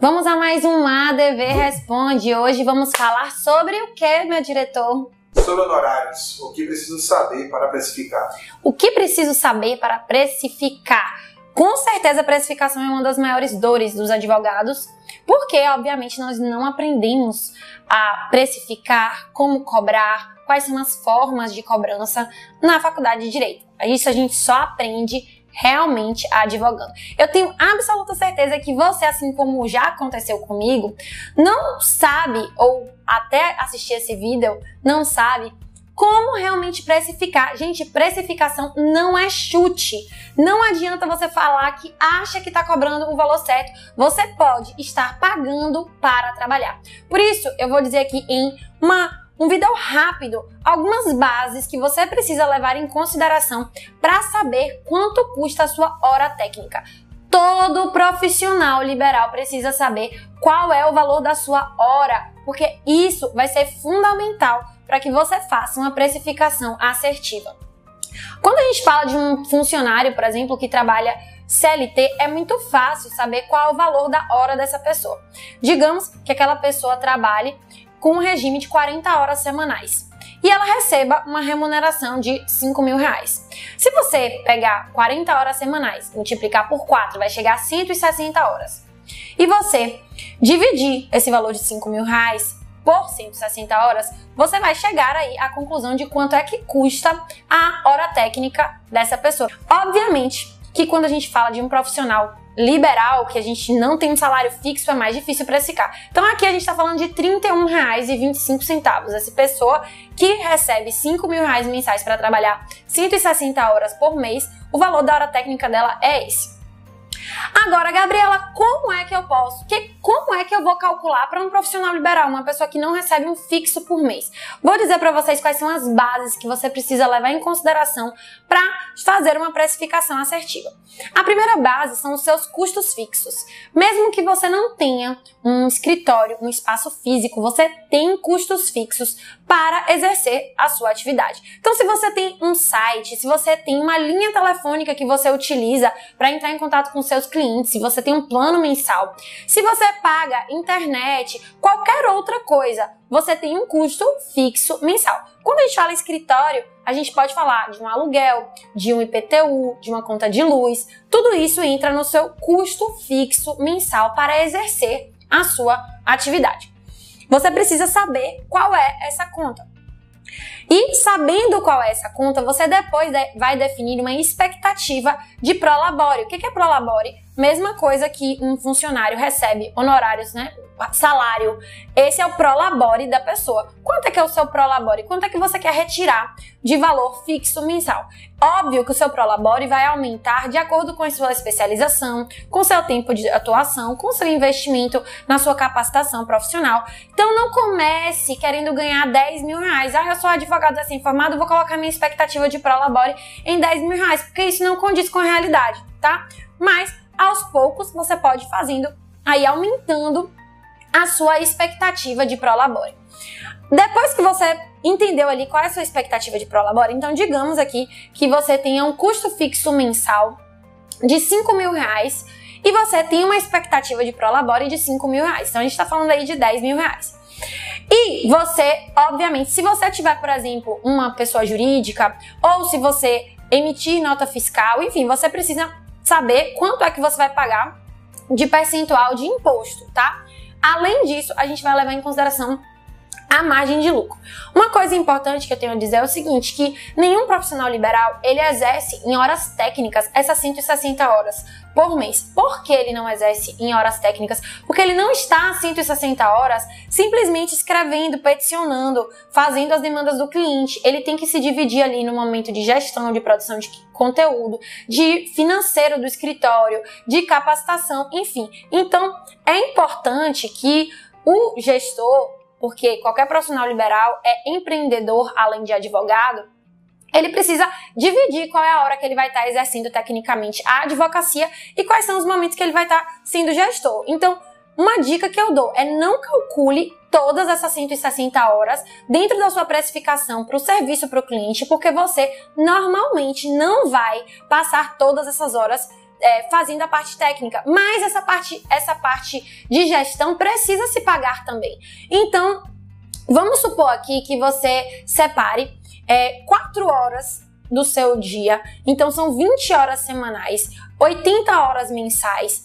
Vamos a mais um ADV Responde. Hoje vamos falar sobre o que, meu diretor? Sobre honorários. O que preciso saber para precificar? O que preciso saber para precificar? Com certeza a precificação é uma das maiores dores dos advogados, porque, obviamente, nós não aprendemos a precificar, como cobrar, quais são as formas de cobrança na faculdade de Direito. Isso a gente só aprende realmente advogando. Eu tenho absoluta certeza que você, assim como já aconteceu comigo, não sabe, ou até assistir esse vídeo, não sabe como realmente precificar. Gente, precificação não é chute. Não adianta você falar que acha que está cobrando o valor certo. Você pode estar pagando para trabalhar. Por isso, eu vou dizer aqui em um vídeo rápido, algumas bases que você precisa levar em consideração para saber quanto custa a sua hora técnica. Todo profissional liberal precisa saber qual é o valor da sua hora, porque isso vai ser fundamental para que você faça uma precificação assertiva. Quando a gente fala de um funcionário, por exemplo, que trabalha CLT, é muito fácil saber qual é o valor da hora dessa pessoa. Digamos que aquela pessoa trabalhe com um regime de 40 horas semanais e ela receba uma remuneração de R$5.000. Se você pegar 40 horas semanais, multiplicar por 4, vai chegar a 160 horas. E você dividir esse valor de R$5.000 por 160 horas, você vai chegar aí à conclusão de quanto é que custa a hora técnica dessa pessoa. Obviamente que quando a gente fala de um profissional liberal, que a gente não tem um salário fixo, é mais difícil precificar. então aqui a gente está falando de R$31,25. Essa pessoa que recebe R$5.000 mensais para trabalhar 160 horas por mês, o valor da hora técnica dela é esse. Agora, Gabriela, como é que eu vou calcular para um profissional liberal, uma pessoa que não recebe um fixo por mês? Vou dizer para vocês quais são as bases que você precisa levar em consideração para fazer uma precificação assertiva. A primeira base são os seus custos fixos. Mesmo que você não tenha um escritório, um espaço físico, você tem custos fixos para exercer a sua atividade. Então, se você tem um site, se você tem uma linha telefônica que você utiliza para entrar em contato com seus clientes, se você tem um plano mensal, se você paga internet, qualquer outra coisa, você tem um custo fixo mensal. Quando a gente fala escritório, a gente pode falar de um aluguel, de um IPTU, de uma conta de luz, tudo isso entra no seu custo fixo mensal para exercer a sua atividade. Você precisa saber qual é essa conta. E sabendo qual é essa conta, você depois vai definir uma expectativa de prolabore. O que é prolabore? Mesma coisa que um funcionário recebe honorários, né? Salário. Esse é o prolabore da pessoa. Quanto é que é o seu prolabore? Quanto é que você quer retirar de valor fixo mensal? Óbvio que o seu prolabore vai aumentar de acordo com a sua especialização, com o seu tempo de atuação, com o seu investimento na sua capacitação profissional. Então não comece querendo ganhar R$10.000. Ah, eu sou advogado assim formado, vou colocar minha expectativa de prolabore em R$10.000, porque isso não condiz com a realidade, tá? Mas aos poucos você pode fazendo, aí aumentando a sua expectativa de prolabore. Depois que você entendeu ali qual é a sua expectativa de prolabore, então digamos aqui que você tenha um custo fixo mensal de R$5.000 e você tem uma expectativa de prolabore de R$5.000. Então a gente está falando aí de R$10.000. E você, obviamente, se você tiver, por exemplo, uma pessoa jurídica ou se você emitir nota fiscal, enfim, você precisa saber quanto é que você vai pagar de percentual de imposto, tá? Além disso, a gente vai levar em consideração a margem de lucro. Uma coisa importante que eu tenho a dizer é o seguinte, que nenhum profissional liberal, ele exerce em horas técnicas essas 160 horas por mês. Por que ele não exerce em horas técnicas? Porque ele não está a 160 horas simplesmente escrevendo, peticionando, fazendo as demandas do cliente. Ele tem que se dividir ali no momento de gestão, de produção de conteúdo, de financeiro do escritório, de capacitação, enfim. Então, é importante que o gestor, porque qualquer profissional liberal é empreendedor, além de advogado, ele precisa dividir qual é a hora que ele vai estar exercendo tecnicamente a advocacia e quais são os momentos que ele vai estar sendo gestor. Então, uma dica que eu dou é não calcule todas essas 160 horas dentro da sua precificação para o serviço para o cliente, porque você normalmente não vai passar todas essas horas fazendo a parte técnica, mas essa parte de gestão precisa se pagar também. Então, vamos supor aqui que você separe 4 horas do seu dia, então são 20 horas semanais, 80 horas mensais,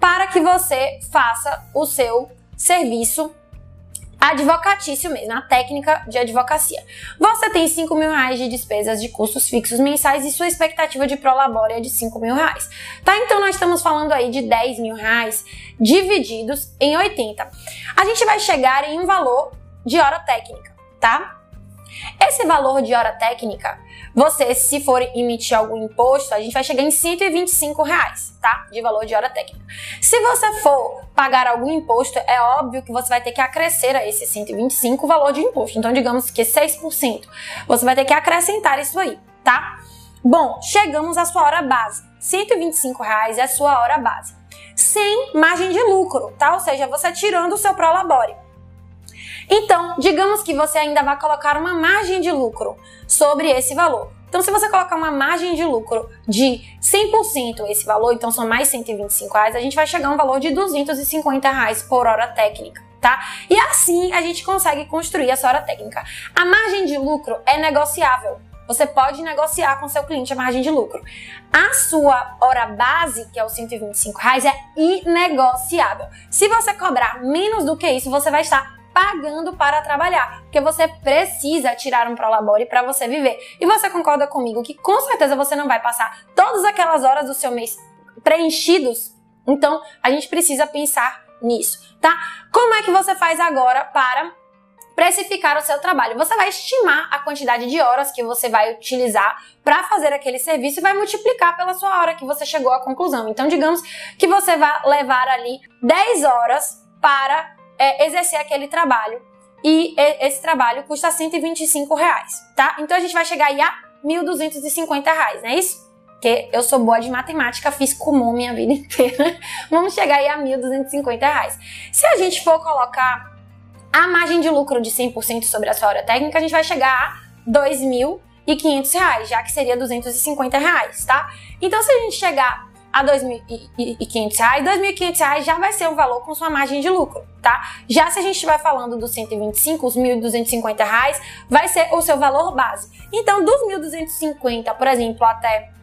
para que você faça o seu serviço advocatício mesmo, a técnica de advocacia. Você tem 5 mil reais de despesas de custos fixos mensais e sua expectativa de prolabore é de 5 mil reais. Tá, então nós estamos falando aí de 10 mil reais divididos em 80. A gente vai chegar em um valor de hora técnica, tá? Esse valor de hora técnica, você, se for emitir algum imposto, a gente vai chegar em 125 reais, tá? De valor de hora técnica. Se você for pagar algum imposto, é óbvio que você vai ter que acrescer a esse 125 o valor de imposto. Então, digamos que 6%. Você vai ter que acrescentar isso aí, tá? Bom, chegamos à sua hora base. 125 reais é a sua hora base. Sem margem de lucro, tá? Ou seja, você tirando o seu prolabore. Então, digamos que você ainda vai colocar uma margem de lucro sobre esse valor. Então, se você colocar uma margem de lucro de 100% esse valor, então são mais 125 reais, a gente vai chegar a um valor de 250 reais por hora técnica, tá? E assim a gente consegue construir essa hora técnica. A margem de lucro é negociável. Você pode negociar com seu cliente a margem de lucro. A sua hora base, que é os 125 reais, é inegociável. Se você cobrar menos do que isso, você vai estar pagando para trabalhar, porque você precisa tirar um prolabore para você viver. E você concorda comigo que com certeza você não vai passar todas aquelas horas do seu mês preenchidos? Então, a gente precisa pensar nisso, tá? Como é que você faz agora para precificar o seu trabalho? Você vai estimar a quantidade de horas que você vai utilizar para fazer aquele serviço e vai multiplicar pela sua hora que você chegou à conclusão. Então, digamos que você vai levar ali 10 horas para exercer aquele trabalho, e esse trabalho custa 125 reais, tá? Então a gente vai chegar aí a 1.250 reais, não é isso? Porque eu sou boa de matemática, fiz comum minha vida inteira. Vamos chegar aí a 1.250 reais. Se a gente for colocar a margem de lucro de 100% sobre a sua hora técnica, a gente vai chegar a 2.500 reais, já que seria 250 reais, tá? Então se a gente chegar a 2.500 reais, 2.500 reais já vai ser um valor com sua margem de lucro, tá? Já se a gente estiver falando dos 125, os 1.250 reais vai ser o seu valor base. Então, dos 1.250, por exemplo, até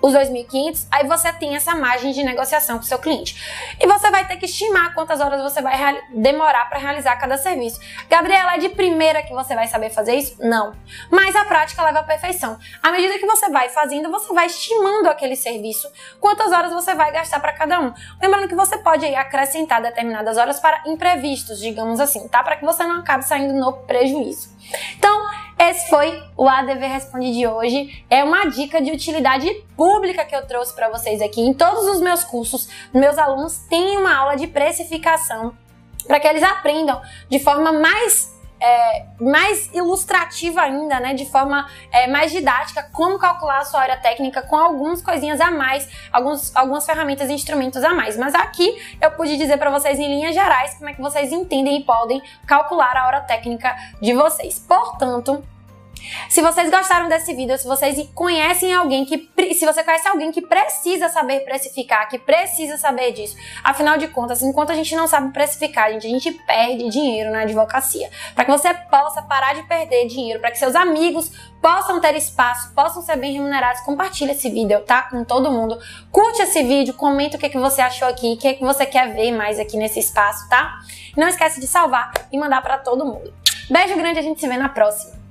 os 2.500, aí você tem essa margem de negociação com o seu cliente. E você vai ter que estimar quantas horas você vai demorar para realizar cada serviço. Gabriela, é de primeira que você vai saber fazer isso? Não. Mas a prática leva à perfeição. À medida que você vai fazendo, você vai estimando aquele serviço, quantas horas você vai gastar para cada um. Lembrando que você pode aí acrescentar determinadas horas para imprevistos, digamos assim, tá? Para que você não acabe saindo no prejuízo. Então, esse foi o ADV Responde de hoje. É uma dica de utilidade pública que eu trouxe para vocês aqui. Em todos os meus cursos, meus alunos têm uma aula de precificação para que eles aprendam de forma mais ilustrativa ainda, né? De forma mais didática, como calcular a sua hora técnica com algumas coisinhas a mais, algumas ferramentas e instrumentos a mais. Mas aqui eu pude dizer para vocês em linhas gerais como é que vocês entendem e podem calcular a hora técnica de vocês. Portanto, se vocês gostaram desse vídeo, se você conhece alguém que precisa saber precificar, que precisa saber disso, afinal de contas, enquanto a gente não sabe precificar, a gente perde dinheiro na advocacia. Para que você possa parar de perder dinheiro, para que seus amigos possam ter espaço, possam ser bem remunerados, compartilha esse vídeo, tá? Com todo mundo. Curte esse vídeo, comenta o que que você achou aqui, o que que você quer ver mais aqui nesse espaço, tá? Não esquece de salvar e mandar para todo mundo. Beijo grande, a gente se vê na próxima.